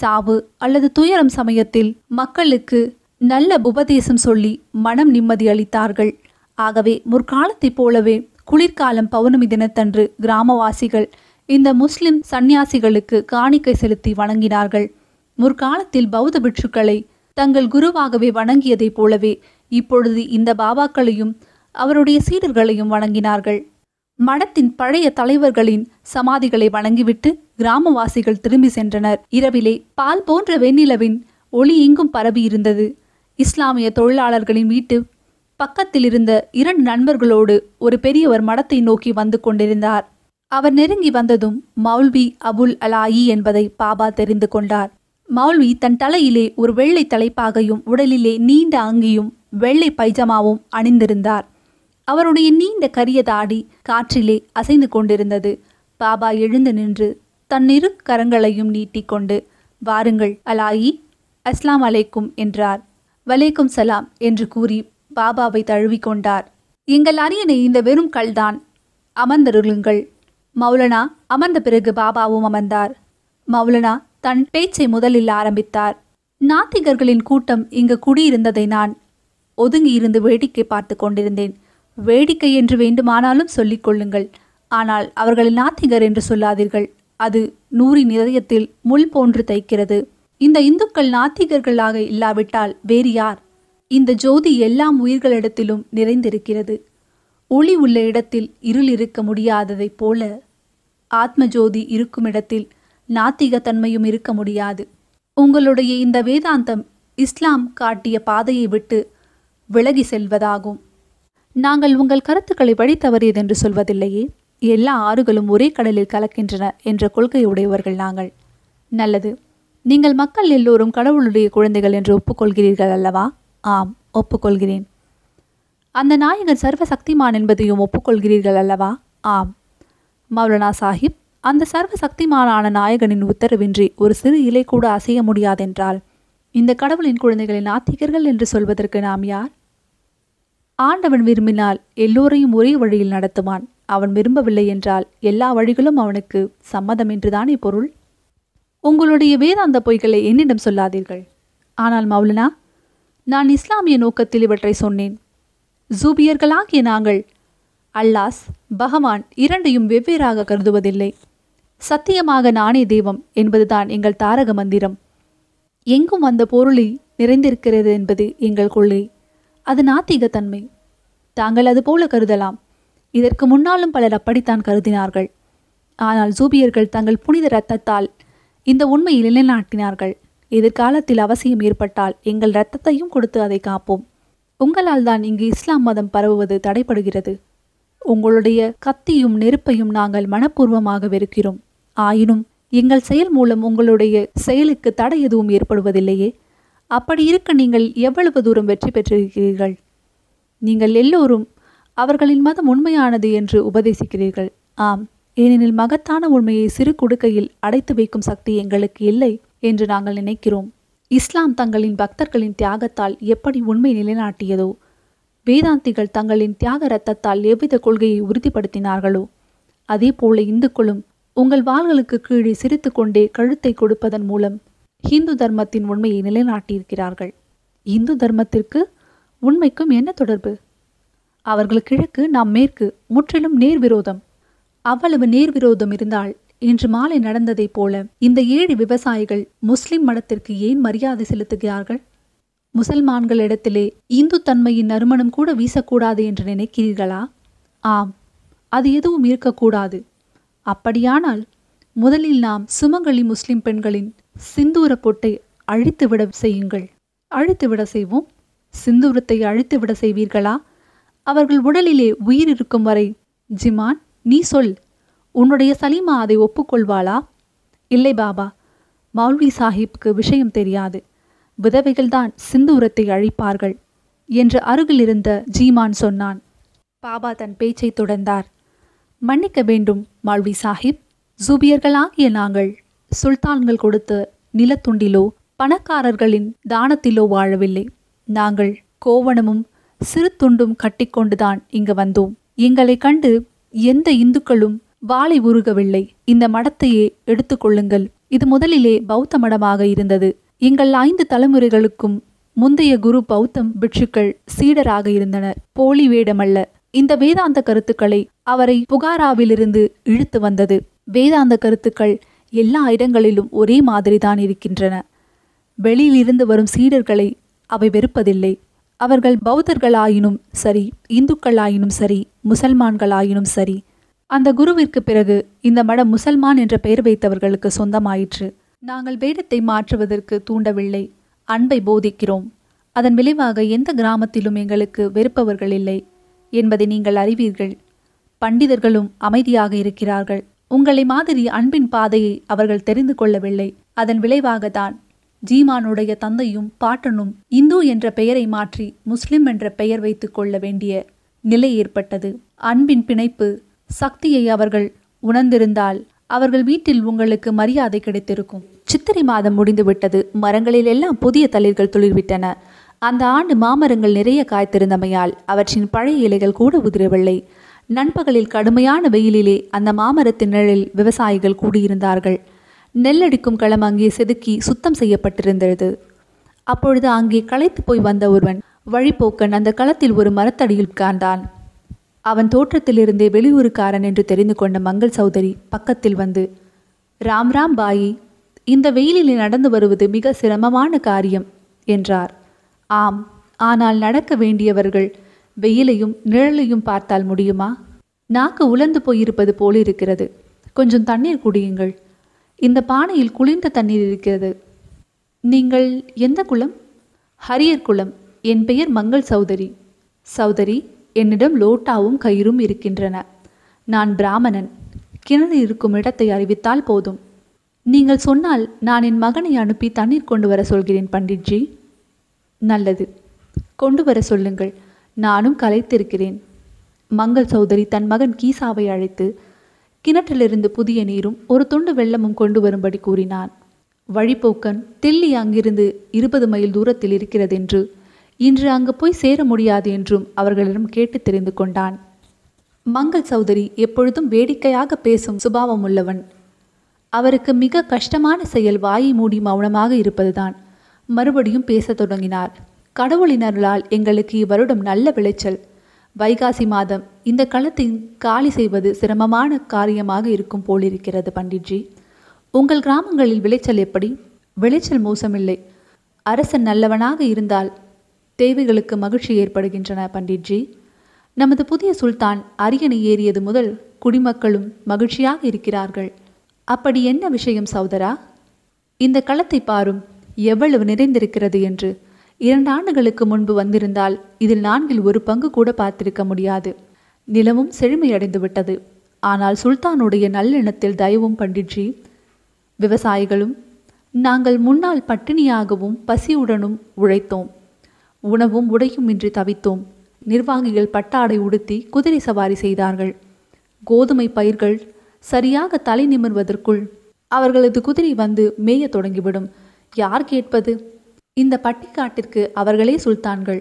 சாவு அல்லது துயரம் சமயத்தில் மக்களுக்கு நல்ல உபதேசம் சொல்லி மனம் நிம்மதி அளித்தார்கள். ஆகவே முற்காலத்தைப் போலவே குளிர்காலம் பௌர்ணமி தினத்தன்று கிராமவாசிகள் இந்த முஸ்லிம் சந்நியாசிகளுக்கு காணிக்கை செலுத்தி வணங்கினார்கள். முற்காலத்தில் பௌத்த பிட்சுக்களை தங்கள் குருவாகவே வணங்கியதைப் போலவே இப்பொழுது இந்த பாபாக்களையும் அவருடைய சீடர்களையும் வணங்கினார்கள். மடத்தின் பழைய தலைவர்களின் சமாதிகளை வணங்கிவிட்டு கிராமவாசிகள் திரும்பி சென்றனர். இரவிலே பால் போன்ற வெண்ணிலவின் ஒளி எங்கும் பரவி இருந்தது. இஸ்லாமிய தொழிலாளர்களின் வீட்டு பக்கத்தில் இருந்த இரண்டு நண்பர்களோடு ஒரு பெரியவர் மடத்தை நோக்கி வந்து கொண்டிருந்தார். அவர் நெருங்கி வந்ததும் மௌல்வி அபுல் அலாயி என்பதை பாபா தெரிந்து கொண்டார். மௌல்வி தன் தலையிலே ஒரு வெள்ளை தலைப்பாகையும் உடலிலே நீண்ட அங்கியும் வெள்ளை பைஜமாவும் அணிந்திருந்தார். அவருடைய நீண்ட கரிய தாடி காற்றிலே அசைந்து கொண்டிருந்தது. பாபா எழுந்து நின்று தன் இரு கரங்களையும் நீட்டிக்கொண்டு, "வாருங்கள் அலாயி, அஸ்லாம் அலைக்கும்" என்றார். "வலைக்கும் சலாம்" என்று கூறி பாபாவை தழுவிக்கொண்டார். "எங்கள் அரியணை இந்த வெறும் கல்தான், அமர்ந்தருளுங்கள்." மௌலனா அமர்ந்த பிறகு பாபாவும் அமர்ந்தார். மௌலனா தன் பேச்சை முதலில் ஆரம்பித்தார். "நாத்திகர்களின் கூட்டம் இங்கு குடியிருந்ததை நான் ஒதுங்கி இருந்து வேடிக்கை பார்த்து கொண்டிருந்தேன். வேடிக்கை என்று வேண்டுமானாலும் சொல்லிக் கொள்ளுங்கள், ஆனால் அவர்களை நாத்திகர் என்று சொல்லாதீர்கள். அது நூறின் இதயத்தில் முள் போன்று தைக்கிறது. இந்த இந்துக்கள் நாத்திகர்களாக இல்லாவிட்டால் வேறு யார்? இந்த ஜோதி எல்லா உயிர்களிடத்திலும் நிறைந்திருக்கிறது. ஒளி உள்ள இடத்தில் இருள் இருக்க முடியாததைப் போல ஆத்ம ஜோதி இருக்கும் இடத்தில் நாத்திகத்தன்மையும் இருக்க முடியாது. உங்களுடைய இந்த வேதாந்தம் இஸ்லாம் காட்டிய பாதையை விட்டு விலகி செல்வதாகும். நாங்கள் உங்கள் கருத்துக்களை வழி தவறியதென்று சொல்வதில்லையே. எல்லா ஆறுகளும் ஒரே கடலில் கலக்கின்றன என்ற கொள்கையுடையவர்கள் நாங்கள்." "நல்லது, நீங்கள் மக்கள் எல்லோரும் கடவுளுடைய குழந்தைகள் என்று ஒப்புக்கொள்கிறீர்கள் அல்லவா?" "ஆம், ஒப்புக்கொள்கிறேன்." "அந்த நாயகன் சர்வசக்திமான் என்பதையும் ஒப்புக்கொள்கிறீர்கள் அல்லவா?" "ஆம்." "மௌலனா சாஹிப், அந்த சர்வசக்திமானான நாயகனின் உத்தரவின்றி ஒரு சிறு இலை கூட அசைய முடியாதென்றால் இந்த கடவுளின் குழந்தைகளை நாத்திகர்கள் என்று சொல்வதற்கு நாம் யார்? ஆண்டவன் விரும்பினால் எல்லோரையும் ஒரே வழியில் நடத்துவான். அவன் விரும்பவில்லை என்றால் எல்லா வழிகளும் அவனுக்கு சம்மதம் என்றுதானே பொருள். உங்களுடைய வேதாந்த பொய்களை என்னிடம் சொல்லாதீர்கள்." "ஆனால் மௌலனா, நான் இஸ்லாமிய நோக்கத்தில் இவற்றை சொன்னேன். ஜூபியர்களாகிய நாங்கள் அல்லாஸ், பகவான் இரண்டையும் வெவ்வேறாக கருதுவதில்லை. சத்தியமாக நானே தெய்வம் என்பதுதான் எங்கள் தாரக மந்திரம். எங்கும் அந்த பொருளில் நிறைந்திருக்கிறது என்பது எங்கள் கொள்கை. அது நாத்திகத்தன்மை. தாங்கள் அதுபோல கருதலாம். இதற்கு முன்னாலும் பலர் அப்படித்தான் கருதினார்கள். ஆனால் சூபியர்கள் தங்கள் புனித இரத்தத்தால் இந்த உண்மையை நிலைநாட்டினார்கள். எதிர்காலத்தில் அவசியம் ஏற்பட்டால் எங்கள் இரத்தத்தையும் கொடுத்து அதை காப்போம். உங்களால் தான் இங்கு இஸ்லாம் மதம் பரவுவது தடைபடுகிறது. உங்களுடைய கத்தியும் நெருப்பையும் நாங்கள் மனப்பூர்வமாக வெறுக்கிறோம். ஆயினும் எங்கள் செயல் மூலம் உங்களுடைய செயலுக்கு தடை எதுவும் ஏற்படுவதில்லையே. அப்படி இருக்க நீங்கள் எவ்வளவு தூரம் வெற்றி பெற்றிருக்கிறீர்கள். நீங்கள் எல்லோரும் அவர்களின் மதம் உண்மையானது என்று உபதேசிக்கிறீர்கள். ஆம், ஏனெனில் மகத்தான உண்மையை சிறு குடுக்கையில் அடைத்து வைக்கும் சக்தி எங்களுக்கு இல்லை என்று நாங்கள் நினைக்கிறோம். இஸ்லாம் தங்களின் பக்தர்களின் தியாகத்தால் எப்படி உண்மை நிலைநாட்டியதோ, வேதாந்திகள் தங்களின் தியாக இரத்தத்தால் எவ்வித கொள்கையை உறுதிப்படுத்தினார்களோ, அதே போல இந்துக்களும் உங்கள் வாள்களுக்கு கீழே சிரித்து கொண்டே கழுத்தை கொடுப்பதன் மூலம் ஹிந்து தர்மத்தின் உண்மையை நிலைநாட்டியிருக்கிறார்கள். இந்து தர்மத்திற்கு உண்மைக்கும் என்ன தொடர்பு? அவர்கள் கிழக்கு, நாம் மேற்கு, முற்றிலும் நேர்விரோதம். அவ்வளவு நேர்விரோதம் இருந்தால் இன்று மாலை நடந்ததைப் போல இந்த ஏழு விவசாயிகள் முஸ்லிம் மடத்திற்கு ஏன் மரியாதை செலுத்துகிறார்கள்? முசல்மான்களிடத்திலே இந்து தன்மையின் நறுமணம் கூட வீசக்கூடாது என்று நினைக்கிறீர்களா? ஆம், அது எதுவும் இருக்கக்கூடாது. அப்படியானால் முதலில் நாம் சுமங்கலி முஸ்லிம் பெண்களின் சிந்தூர பொட்டை அழித்துவிட செய்யுங்கள். அழித்துவிட செய்வோம். சிந்தூரத்தை அழித்துவிட செய்வீர்களா? அவர்கள் உடலிலே உயிர் இருக்கும் வரை. ஜிமான், நீ சொல், உன்னுடைய சலீமா அதை ஒப்புக்கொள்வாளா? இல்லை பாபா, மௌல்வி சாஹிப்க்கு விஷயம் தெரியாது. விதவைகள்தான் சிந்தூரத்தை அழிப்பார்கள் என்று அருகிலிருந்த ஜீமான் சொன்னான். பாபா தன் பேச்சை தொடர்ந்தார். மன்னிக்க வேண்டும் மௌல்வி சாஹிப், ஜூபியர்களாகிய நாங்கள் சுல்தான்கள் கொடுத்த நிலத்துண்டிலோ பணக்காரர்களின் தானத்திலோ வாழவில்லை. நாங்கள் கோவணமும் சிறு துண்டும் கட்டிக்கொண்டுதான் இங்கு வந்தோம். எங்களை கண்டு எந்த இந்துக்களும் வாளை உருகவில்லை. இந்த மடத்தையே எடுத்துக்கொள்ளுங்கள். இது முதலிலே பௌத்த மடமாக இருந்தது. எங்கள் ஐந்து தலைமுறைகளுக்கும் முந்தைய குரு பௌத்தம் பிட்சுக்கள் சீடராக இருந்தனர். போலி வேடமல்ல. இந்த வேதாந்த கருத்துக்களை அவரை புகாராவிலிருந்து இழுத்து வந்தது. வேதாந்த கருத்துக்கள் எல்லா இடங்களிலும் ஒரே மாதிரிதான் இருக்கின்றன. வெளியிலிருந்து வரும் சீடர்களை அவை வெறுப்பதில்லை. அவர்கள் பௌத்தர்களாயினும் சரி, இந்துக்களாயினும் சரி, முசல்மான்களாயினும் சரி. அந்த குருவிற்கு பிறகு இந்த மடம் முசல்மான் என்ற பெயர் வைத்தவர்களுக்கு சொந்தமாயிற்று. நாங்கள் வேடத்தை மாற்றுவதற்கு தூண்டவில்லை, அன்பை போதிக்கிறோம். அதன் விளைவாக எந்த கிராமத்திலும் எங்களுக்கு வெறுப்பவர்கள் இல்லை என்பதை நீங்கள் அறிவீர்கள். பண்டிதர்களும் அமைதியாக இருக்கிறார்கள். உங்களை மாதிரி அன்பின் பாதையை அவர்கள் தெரிந்து கொள்ளவில்லை. அதன் விளைவாகத்தான் ஜீமானுடைய தந்தையும் பாட்டனும் இந்து என்ற பெயரை மாற்றி முஸ்லிம் என்ற பெயர் வைத்து கொள்ள வேண்டிய நிலை ஏற்பட்டது. அன்பின் பிணைப்பு சக்தியை அவர்கள் உணர்ந்திருந்தால் அவர்கள் வீட்டில் உங்களுக்கு மரியாதை கிடைத்திருக்கும். சித்திரை மாதம் முடிந்துவிட்டது. மரங்களில் எல்லாம் புதிய தளிர்கள் துளிர்விட்டன. அந்த ஆண்டு மாமரங்கள் நிறைய காய்த்திருந்தமையால் அவற்றின் பழைய இலைகள் கூட உதிரவில்லை. நண்பகலில் கடுமையான வெயிலிலே அந்த மாமரத்தின் நிழலில் விவசாயிகள் கூடியிருந்தார்கள். நெல்லடிக்கும் களம் அங்கே செதுக்கி சுத்தம் செய்யப்பட்டிருந்தது. அப்பொழுது அங்கே களைத்து போய் வந்த ஒருவன் வழிபோக்கன் அந்த களத்தில் ஒரு மரத்தடியில் உட்கார்ந்தான். அவன் தோற்றத்திலிருந்தே வெளியூருக்காரன் என்று தெரிந்து கொண்ட மங்கள் சௌதரி பக்கத்தில் வந்து, ராம் ராம் பாயி, இந்த வெயிலிலே நடந்து வருவது மிக சிரமமான காரியம் என்றார். ஆம், ஆனால் நடக்க வேண்டியவர்கள் வெயிலையும் நிழலையும் பார்த்தால் முடியுமா? நாக்கு உலர்ந்து போயிருப்பது போலிருக்கிறது. கொஞ்சம் தண்ணீர் குடியுங்கள். இந்த பானையில் குளிர்ந்த தண்ணீர் இருக்கிறது. நீங்கள் எந்த குலம்? ஹரியர் குலம். என் பெயர் மங்கள் சௌதரி. சௌதரி, என்னிடம் லோட்டாவும் கயிறும் இருக்கின்றன. நான் பிராமணன். கிணறு இருக்கும் இடத்தை அறிவித்தால் போதும். நீங்கள் சொன்னால் நான் என் மகனை அனுப்பி தண்ணீர் கொண்டு வர சொல்கிறேன் பண்டிட்ஜி. நல்லது, கொண்டு வர சொல்லுங்கள். நானும் களைத்திருக்கிறேன். மங்கள் சௌதரி தன் மகன் கீசாவை அழைத்து கிணற்றிலிருந்து புதிய நீரும் ஒரு துண்டு வெள்ளமும் கொண்டு வரும்படி கூறினான். வழிபோக்கன் தில்லி அங்கிருந்து இருபது மைல் தூரத்தில் இருக்கிறது என்று, இன்று அங்கு போய் சேர முடியாது என்றும் அவர்களிடம் கேட்டு தெரிந்து கொண்டான். மங்கள் சௌதரி எப்பொழுதும் வேடிக்கையாக பேசும் சுபாவம் உள்ளவன். அவருக்கு மிக கஷ்டமான செயல் வாயை மூடி மௌனமாக இருப்பதுதான். மறுபடியும் பேசத் தொடங்கினார். கடவுளினர்களால் எங்களுக்கு இவ்வருடம் நல்ல விளைச்சல். வைகாசி மாதம் இந்த களத்தின் காலி செய்வது சிரமமான காரியமாக இருக்கும் போலிருக்கிறது பண்டிட்ஜி. உங்கள் கிராமங்களில் விளைச்சல் எப்படி? விளைச்சல் மோசமில்லை. அரசன் நல்லவனாக இருந்தால் தேவைகளுக்கு மகிழ்ச்சி ஏற்படுகின்றன பண்டிட்ஜி. நமது புதிய சுல்தான் அரியணை ஏறியது முதல் குடிமக்களும் மகிழ்ச்சியாக இருக்கிறார்கள். அப்படி என்ன விஷயம் சகோதரா? இந்த களத்தை பாரும், எவ்வளவு நிறைந்திருக்கிறது என்று. இரண்டு ஆண்டுகளுக்கு முன்பு வந்திருந்தால் இதில் நான்கில் ஒரு பங்கு கூட பார்த்திருக்க முடியாது. நிலமும் செழுமையடைந்து விட்டது. ஆனால் சுல்தானுடைய நல்லெண்ணத்தில் தயவும் பண்டிட்ஜி, விவசாயிகளும் நாங்கள் முன்னால் பட்டினியாகவும் பசியுடனும் உழைத்தோம். உணவும் உடையுமின்றி தவித்தோம். நிர்வாகிகள் பட்டாடை உடுத்தி குதிரை சவாரி செய்தார்கள். கோதுமை பயிர்கள் சரியாக தலை நிமிர்வதற்குள் அவர்களது குதிரை வந்து மேய தொடங்கிவிடும். யார் கேட்பது? இந்த பட்டிக்காட்டிற்கு அவர்களே சுல்தான்கள்.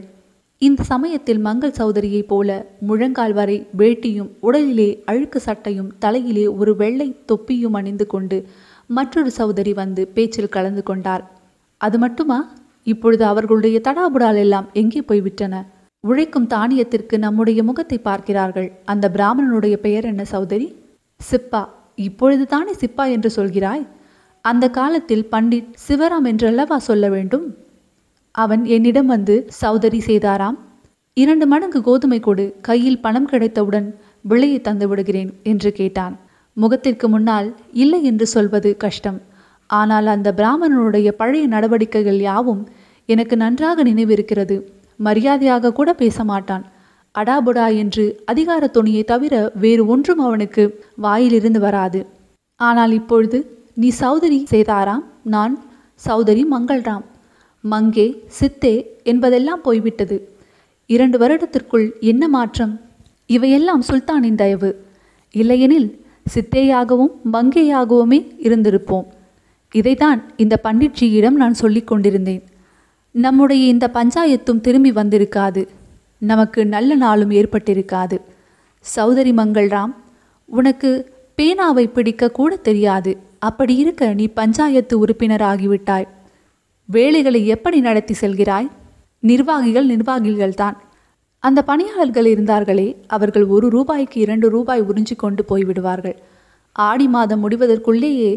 இந்த சமயத்தில் மங்கள் சௌதரியைப் போல முழங்கால் வரை வேட்டியும் உடலிலே அழுக்கு சட்டையும் தலையிலே ஒரு வெள்ளை தொப்பியும் அணிந்து கொண்டு மற்றொரு சௌதரி வந்து பேச்சில் கலந்து கொண்டார். அது மட்டுமா? இப்பொழுது அவர்களுடைய தடாபுடால் எல்லாம் எங்கே போய்விட்டன? உழைக்கும் தானியத்திற்கு நம்முடைய முகத்தை பார்க்கிறார்கள். அந்த பிராமணனுடைய பெயர் என்ன சௌதரி? சிப்பா. இப்பொழுது தானே சிப்பா என்று சொல்கிறாய்? அந்த காலத்தில் பண்டிட் சிவராம் என்றல்லவா சொல்ல வேண்டும்? அவன் என்னிடம் வந்து, சௌதரி சேதாராம், இரண்டு மடங்கு கோதுமை கொடு, கையில் பணம் கிடைத்தவுடன் விலையை தந்து விடுகிறேன் என்று கேட்டான். முகத்திற்கு முன்னால் இல்லை என்று சொல்வது கஷ்டம். ஆனால் அந்த பிராமணனுடைய பழைய நடவடிக்கைகள் யாவும் எனக்கு நன்றாக நினைவிருக்கிறது. மரியாதையாக கூட பேச மாட்டான். அடாபுடா என்று அதிகார துணியை தவிர வேறு ஒன்றும் அவனுக்கு வாயிலிருந்து வராது. ஆனால் இப்பொழுது நீ சௌதரி சேதாராம், நான் சௌதரி மங்கள்ராம். மங்கே, சித்தே என்பதெல்லாம் போய்விட்டது. இரண்டு வருடத்திற்குள் என்ன மாற்றம்! இவையெல்லாம் சுல்தானின் தயவு. இல்லையெனில் சித்தேயாகவும் மங்கேயாகவுமே இருந்திருப்போம். இதைத்தான் இந்த பண்டிட்ஜியிடம் நான் சொல்லி கொண்டிருந்தேன். நம்முடைய இந்த பஞ்சாயத்தும் திரும்பி வந்திருக்காது. நமக்கு நல்ல நாளும் ஏற்பட்டிருக்காது. சௌதரி மங்கள்ராம், உனக்கு பேனாவை பிடிக்க கூட தெரியாது. அப்படி இருக்க நீ பஞ்சாயத்து உறுப்பினராகிவிட்டாய். வேலைகளை எப்படி நடத்தி செல்கிறாய்? நிர்வாகிகள் நிர்வாகிகள்தான். அந்த பணியாளர்கள் இருந்தார்களே, அவர்கள் ஒரு ரூபாய்க்கு இரண்டு ரூபாய் உறிஞ்சி கொண்டு போய்விடுவார்கள். ஆடி மாதம் முடிவதற்குள்ளேயே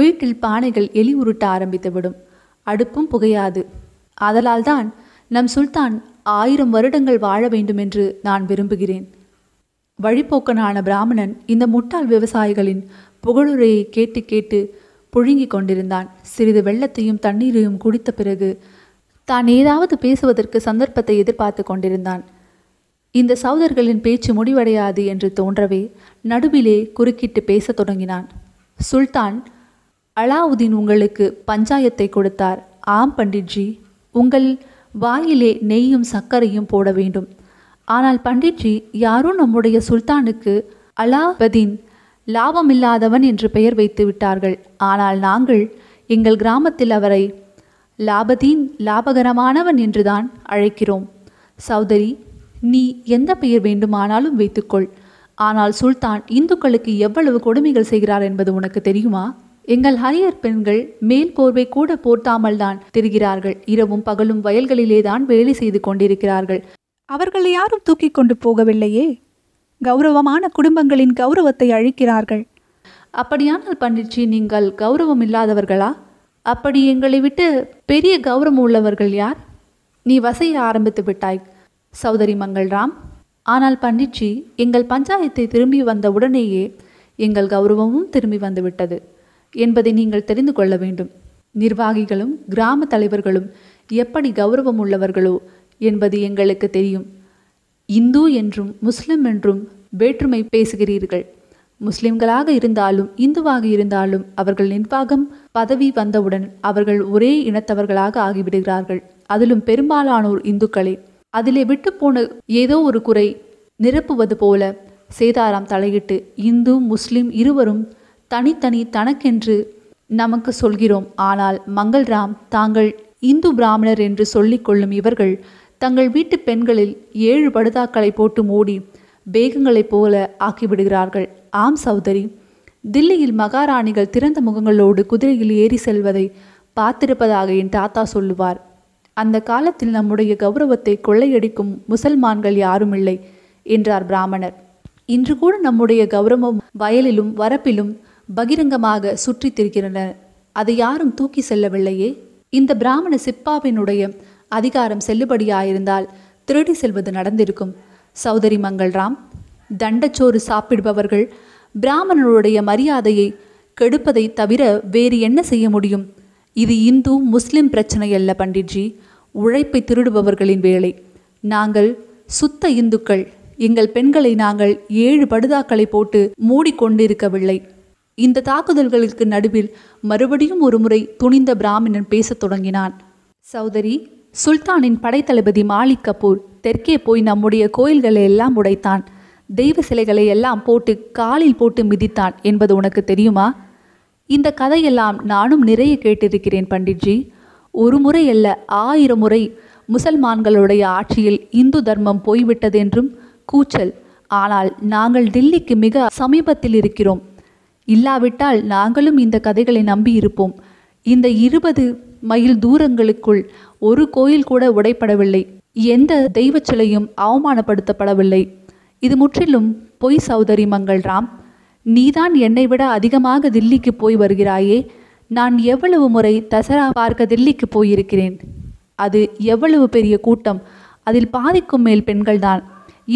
வீட்டில் பானைகள் எலி உருட்ட ஆரம்பித்துவிடும். அடுப்பும் புகையாது. அதனால்தான் நம் சுல்தான் ஆயிரம் வருடங்கள் வாழ வேண்டும் என்று நான் விரும்புகிறேன். வழிப்போக்கனான பிராமணன் இந்த முட்டாள் விவசாயிகளின் புகழுரையை கேட்டு கேட்டு புழுங்கி கொண்டிருந்தான். சிறிது வெள்ளத்தையும் தண்ணீரையும் குடித்த பிறகு தான் ஏதாவது பேசுவதற்கு சந்தர்ப்பத்தை எதிர்பார்த்து கொண்டிருந்தான். இந்த சௌதர்களின் பேச்சு முடிவடையாது என்று தோன்றவே நடுவிலே குறுக்கிட்டு பேசத் தொடங்கினான். சுல்தான் அலாவுதீன் உங்களுக்கு பஞ்சாயத்தை கொடுத்தார். ஆம் பண்டிட்ஜி, உங்கள் வாயிலே நெய்யும் சர்க்கரையும் போட வேண்டும். ஆனால் பண்டிட்ஜி, யாரோ நம்முடைய சுல்தானுக்கு அலாவுதீன் லாபமில்லாதவன் என்று பெயர் வைத்து விட்டார்கள். ஆனால் நாங்கள் எங்கள் கிராமத்தில் அவரை லாபதீன், லாபகரமானவன் என்றுதான் அழைக்கிறோம். சௌதரி, நீ எந்த பெயர் வேண்டுமானாலும் வைத்துக்கொள். ஆனால் சுல்தான் இந்துக்களுக்கு எவ்வளவு கொடுமைகள் செய்கிறார் என்பது உனக்கு தெரியுமா? எங்கள் ஹரியர் பெண்கள் மேல் போர்வை கூட போர்த்தாமல் தான் திரிகிறார்கள். இரவும் பகலும் வயல்களிலே தான் வேலை செய்து கொண்டிருக்கிறார்கள். அவர்களை யாரும் தூக்கி கொண்டு போகவில்லையே. கௌரவமான குடும்பங்களின் கௌரவத்தை அழிக்கிறார்கள். அப்படியானால் பண்டிட்ஜி, நீங்கள் கௌரவம் இல்லாதவர்களா? அப்படி எங்களை விட்டு பெரிய கௌரவம் உள்ளவர்கள் யார்? நீ வசைய ஆரம்பித்து விட்டாய் சௌதரி மங்கள்ராம். ஆனால் பண்டிட்ஜி, எங்கள் பஞ்சாயத்தை திரும்பி வந்த உடனேயே எங்கள் கௌரவமும் திரும்பி வந்துவிட்டது என்பதை நீங்கள் தெரிந்து கொள்ள வேண்டும். நிர்வாகிகளும் கிராம தலைவர்களும் எப்படி கௌரவம் உள்ளவர்களோ என்பது எங்களுக்கு தெரியும். இந்து என்றும் முஸ்லிம் என்றும் வேற்றுமை பேசுகிறீர்கள். முஸ்லிம்களாக இருந்தாலும் இந்துவாக இருந்தாலும் அவர்கள் நிர்வாகம் பதவி வந்தவுடன் அவர்கள் ஒரே இனத்தவர்களாக ஆகிவிடுகிறார்கள். அதிலும் பெரும்பாலானோர் இந்துக்களே. அதிலே விட்டுப்போன ஏதோ ஒரு குறை நிரப்புவது போல சேதாராம் தலையிட்டு, இந்து முஸ்லிம் இருவரும் தனித்தனி தனக்கென்று நமக்கு சொல்கிறோம். ஆனால் மங்கள்ராம், தாங்கள் இந்து பிராமணர் என்று சொல்லிக்கொள்ளும் இவர்கள் தங்கள் வீட்டு பெண்களில் ஏழு படுதாக்களை போட்டு மூடி பேகங்களைப் போல ஆக்கிவிடுகிறார்கள். ஆம் சௌதரி, தில்லியில் மகாராணிகள் திறந்த முகங்களோடு குதிரையில் ஏறி செல்வதை பார்த்திருப்பதாக என் தாத்தா சொல்லுவார். அந்த காலத்தில் நம்முடைய கௌரவத்தை கொள்ளையடிக்கும் முசல்மான்கள் யாரும் இல்லை என்றார் பிராமணர். இன்று கூட நம்முடைய கௌரவம் வயலிலும் வரப்பிலும் பகிரங்கமாக சுற்றி திரிகின்றனர். அதை யாரும் தூக்கி செல்லவில்லையே. இந்த பிராமண சிப்பாவினுடைய அதிகாரம் செல்லுபடியாயிருந்தால் திருடி செல்வது நடந்திருக்கும். சௌதரி மங்கள்ராம், தண்டச்சோறு சாப்பிடுபவர்கள் பிராமணனுடைய மரியாதையை கெடுப்பதை தவிர வேறு என்ன செய்ய முடியும்? இது இந்து முஸ்லிம் பிரச்சனை அல்ல பண்டிட்ஜி, உழைப்பை திருடுபவர்களின் வேலை. நாங்கள் சுத்த இந்துக்கள். எங்கள் பெண்களை நாங்கள் ஏழு படுதாக்களை போட்டு மூடிக்கொண்டிருக்கவில்லை. இந்த தாக்குதல்களுக்கு நடுவில் மறுபடியும் ஒரு முறை துணிந்த பிராமணன் பேசத் தொடங்கினான். சௌதரி, சுல்தானின் படைத்தளபதி மாலிக் கபூர் தெற்கே போய் நம்முடைய கோயில்களை எல்லாம் உடைத்தான், தெய்வ சிலைகளை எல்லாம் போட்டு காலில் போட்டு மிதித்தான் என்பது உனக்கு தெரியுமா? இந்த கதையெல்லாம் நானும் நிறைய கேட்டிருக்கிறேன் பண்டிட்ஜி. ஒரு முறை அல்ல, ஆயிரம் முறை முசல்மான்களுடைய ஆட்சியில் இந்து தர்மம் போய்விட்டதென்றும் கூச்சல். ஆனால் நாங்கள் தில்லிக்கு மிக சமீபத்தில் இருக்கிறோம். இல்லாவிட்டால் நாங்களும் இந்த கதைகளை நம்பியிருப்போம். இந்த இருபது மைல் தூரங்களுக்குள் ஒரு கோயில் கூட உடைப்படவில்லை, எந்த தெய்வ சிலையும் அவமானப்படுத்தப்படவில்லை. இது முற்றிலும் பொய் சௌதரி மங்கள்ராம். நீதான் என்னை விட அதிகமாக தில்லிக்கு போய் வருகிறாயே. நான் எவ்வளவு முறை தசரா பார்க்க தில்லிக்கு போயிருக்கிறேன். அது எவ்வளவு பெரிய கூட்டம், அதில் பாதிக்கும் மேல் பெண்கள்தான்.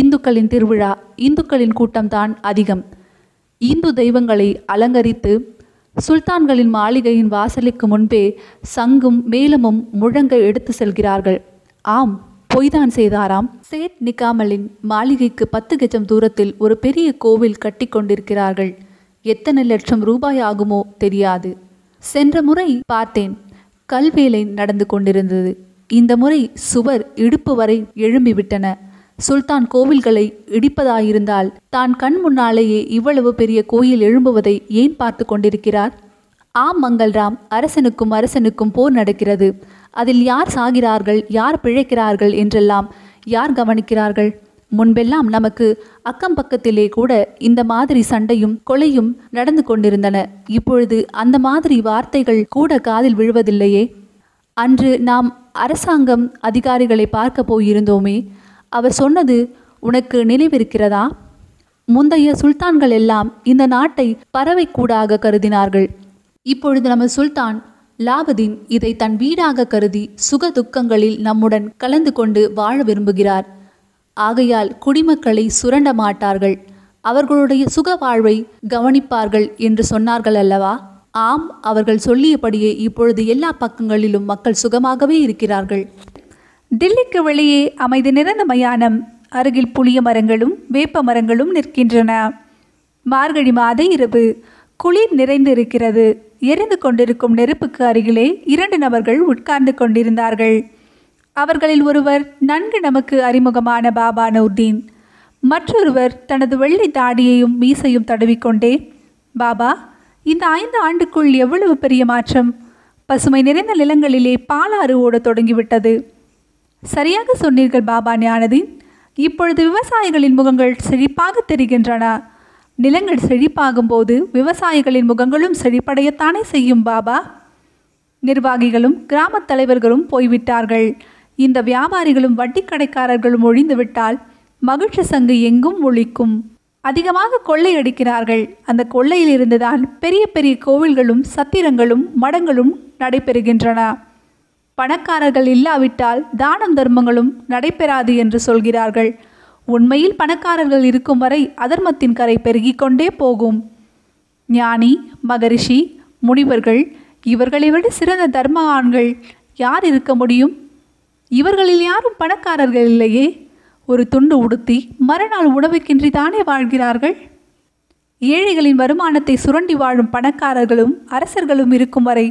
இந்துக்களின் திருவிழா, இந்துக்களின் கூட்டம்தான் அதிகம். இந்து தெய்வங்களை அலங்கரித்து சுல்தான்களின் மாளிகையின் வாசலுக்கு முன்பே சங்கும் மேளமும் முழங்க எடுத்து செல்கிறார்கள். ஆம், பொய்தான் செய்தாராம். சேட் நிகாமலின் மாளிகைக்கு பத்து கஜம் தூரத்தில் ஒரு பெரிய கோவில் கட்டி கொண்டிருக்கிறார்கள். எத்தனை லட்சம் ரூபாய் ஆகுமோ தெரியாது. சென்ற முறை பார்த்தேன், கல்வேலை நடந்து கொண்டிருந்தது. இந்த முறை சுவர் இடுப்பு வரை எழும்பிவிட்டன. சுல்தான் கோவில்களை இடிப்பதாயிருந்தால் தான் கண் முன்னாலேயே இவ்வளவு பெரிய கோயில் எழும்புவதை ஏன் பார்த்து கொண்டிருக்கிறார்? ஆம் மங்கள்ராம், அரசனுக்கும் அரசனுக்கும் போர் நடக்கிறது. அதில் யார் சாகிறார்கள், யார் பிழைக்கிறார்கள் என்றெல்லாம் யார் கவனிக்கிறார்கள்? முன்பெல்லாம் நமக்கு அக்கம் பக்கத்திலே கூட இந்த மாதிரி சண்டையும் கொலையும் நடந்து கொண்டிருந்தன. இப்பொழுது அந்த மாதிரி வார்த்தைகள் கூட காதில் விழுவதில்லையே. அன்று நாம் அரசாங்கம் அதிகாரிகளை பார்க்க போயிருந்தோமே, அவர் சொன்னது உனக்கு நினைவிருக்கிறதா? முந்தைய சுல்தான்கள் எல்லாம் இந்த நாட்டை பறவை கூடாக கருதினார்கள். இப்பொழுது நம்ம சுல்தான் லாபதீன் இதை தன் வீடாக கருதி சுக துக்கங்களில் நம்முடன் கலந்து கொண்டு வாழ விரும்புகிறார். ஆகையால் குடிமக்களை சுரண்ட மாட்டார்கள், அவர்களுடைய சுக வாழ்வை கவனிப்பார்கள் என்று சொன்னார்கள் அல்லவா? ஆம், அவர்கள் சொல்லியபடியே இப்பொழுது எல்லா பக்கங்களிலும் மக்கள் சுகமாகவே இருக்கிறார்கள். தில்லிக்கு வெளியே அமைதி நிறைந்த மயானம். அருகில் புளிய மரங்களும் வேப்ப மரங்களும் நிற்கின்றன. மார்கழி மாத இரவு, குளிர் நிறைந்து இருக்கிறது. எரிந்து கொண்டிருக்கும் நெருப்புக்கு அருகிலே இரண்டு நபர்கள் உட்கார்ந்து கொண்டிருந்தார்கள். அவர்களில் ஒருவர் நன்கு நமக்கு அறிமுகமான பாபா நூர்தீன், மற்றொருவர் தனது வெள்ளி தாடியையும் மீசையும் தடவிக்கொண்டே, பாபா, இந்த ஐந்து ஆண்டுக்குள் எவ்வளவு பெரிய மாற்றம்! பசுமை நிறைந்த நிலங்களிலே பாலாறு ஓட தொடங்கிவிட்டது. சரியாக சொன்னீர்கள் பாபா ஞானதீன். இப்பொழுது விவசாயிகளின் முகங்கள் செழிப்பாக தெரிகின்றன. நிலங்கள் செழிப்பாகும் போது விவசாயிகளின் முகங்களும் செழிப்படையத்தானே செய்யும் பாபா. நிர்வாகிகளும் கிராமத் தலைவர்களும் போய்விட்டார்கள். இந்த வியாபாரிகளும் வட்டிக்கடைக்காரர்களும் ஒழிந்துவிட்டால் மகிழ்ச்சி சங்கு எங்கும் ஒழிக்கும். அதிகமாக கொள்ளையடிக்கிறார்கள். அந்த கொள்ளையிலிருந்துதான் பெரிய பெரிய கோவில்களும் சத்திரங்களும் மடங்களும் நடைபெறுகின்றன. பணக்காரர்கள் இல்லாவிட்டால் தானம் தர்மங்களும் நடைபெறாது என்று சொல்கிறார்கள். உண்மையில் பணக்காரர்கள் இருக்கும் வரை அதர்மத்தின் கரை பெருகிக் கொண்டே போகும். ஞானி, மகரிஷி, முனிவர்கள் இவர்களை விட சிறந்த தர்மவான்கள் யார் இருக்க முடியும்? இவர்களில் யாரும் பணக்காரர்கள் இல்லையே. ஒரு துண்டு உடுத்தி மறுநாள் உணவுக்கின்றி தானே வாழ்கிறார்கள். ஏழைகளின் வருமானத்தை சுரண்டி வாழும் பணக்காரர்களும் அரசர்களும் இருக்கும் வரை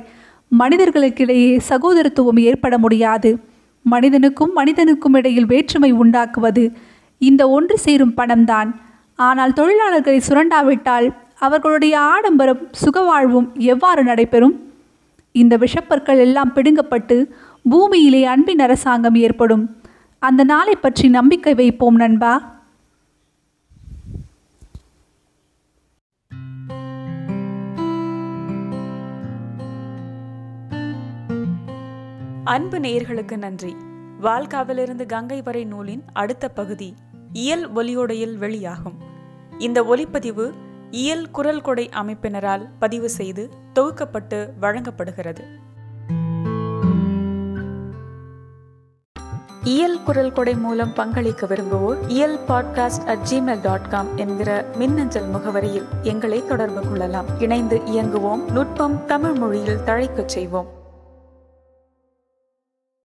மனிதர்களுக்கிடையே சகோதரத்துவம் ஏற்பட முடியாது. மனிதனுக்கும் மனிதனுக்கும் இடையில் வேற்றுமை உண்டாக்குவது இந்த ஒன்று சேரும் பணம்தான். ஆனால் தொழிலாளர்களை சுரண்டாவிட்டால் அவர்களுடைய ஆடம்பரம் சுகவாழ்வும் எவ்வாறு நடைபெறும்? இந்த விஷப்பற்கள் எல்லாம் பிடுங்கப்பட்டு பூமியிலே அன்பின் அரசாங்கம் ஏற்படும். அந்த நாளை பற்றி நம்பிக்கை வைப்போம் நண்பா. அன்பு நேயர்களுக்கு நன்றி. வால்காவில் இருந்து கங்கை வரை நூலின் அடுத்த பகுதி இயல் ஒலியோடையில் வெளியாகும். இந்த ஒலிப்பதிவு இயல் குரல் கொடை அமைப்பினரால் பதிவு செய்து தொகுக்கப்பட்டு வழங்கப்படுகிறது. இயல் குரல் கொடை மூலம் பங்களிக்க விரும்புவோர் இயல் podcast at Gmail dot com என்கிற மின்னஞ்சல் முகவரியில் எங்களை தொடர்பு கொள்ளலாம். இணைந்து இயங்குவோம், நுட்பம் தமிழ் மொழியில் தழைக்கச் செய்வோம்.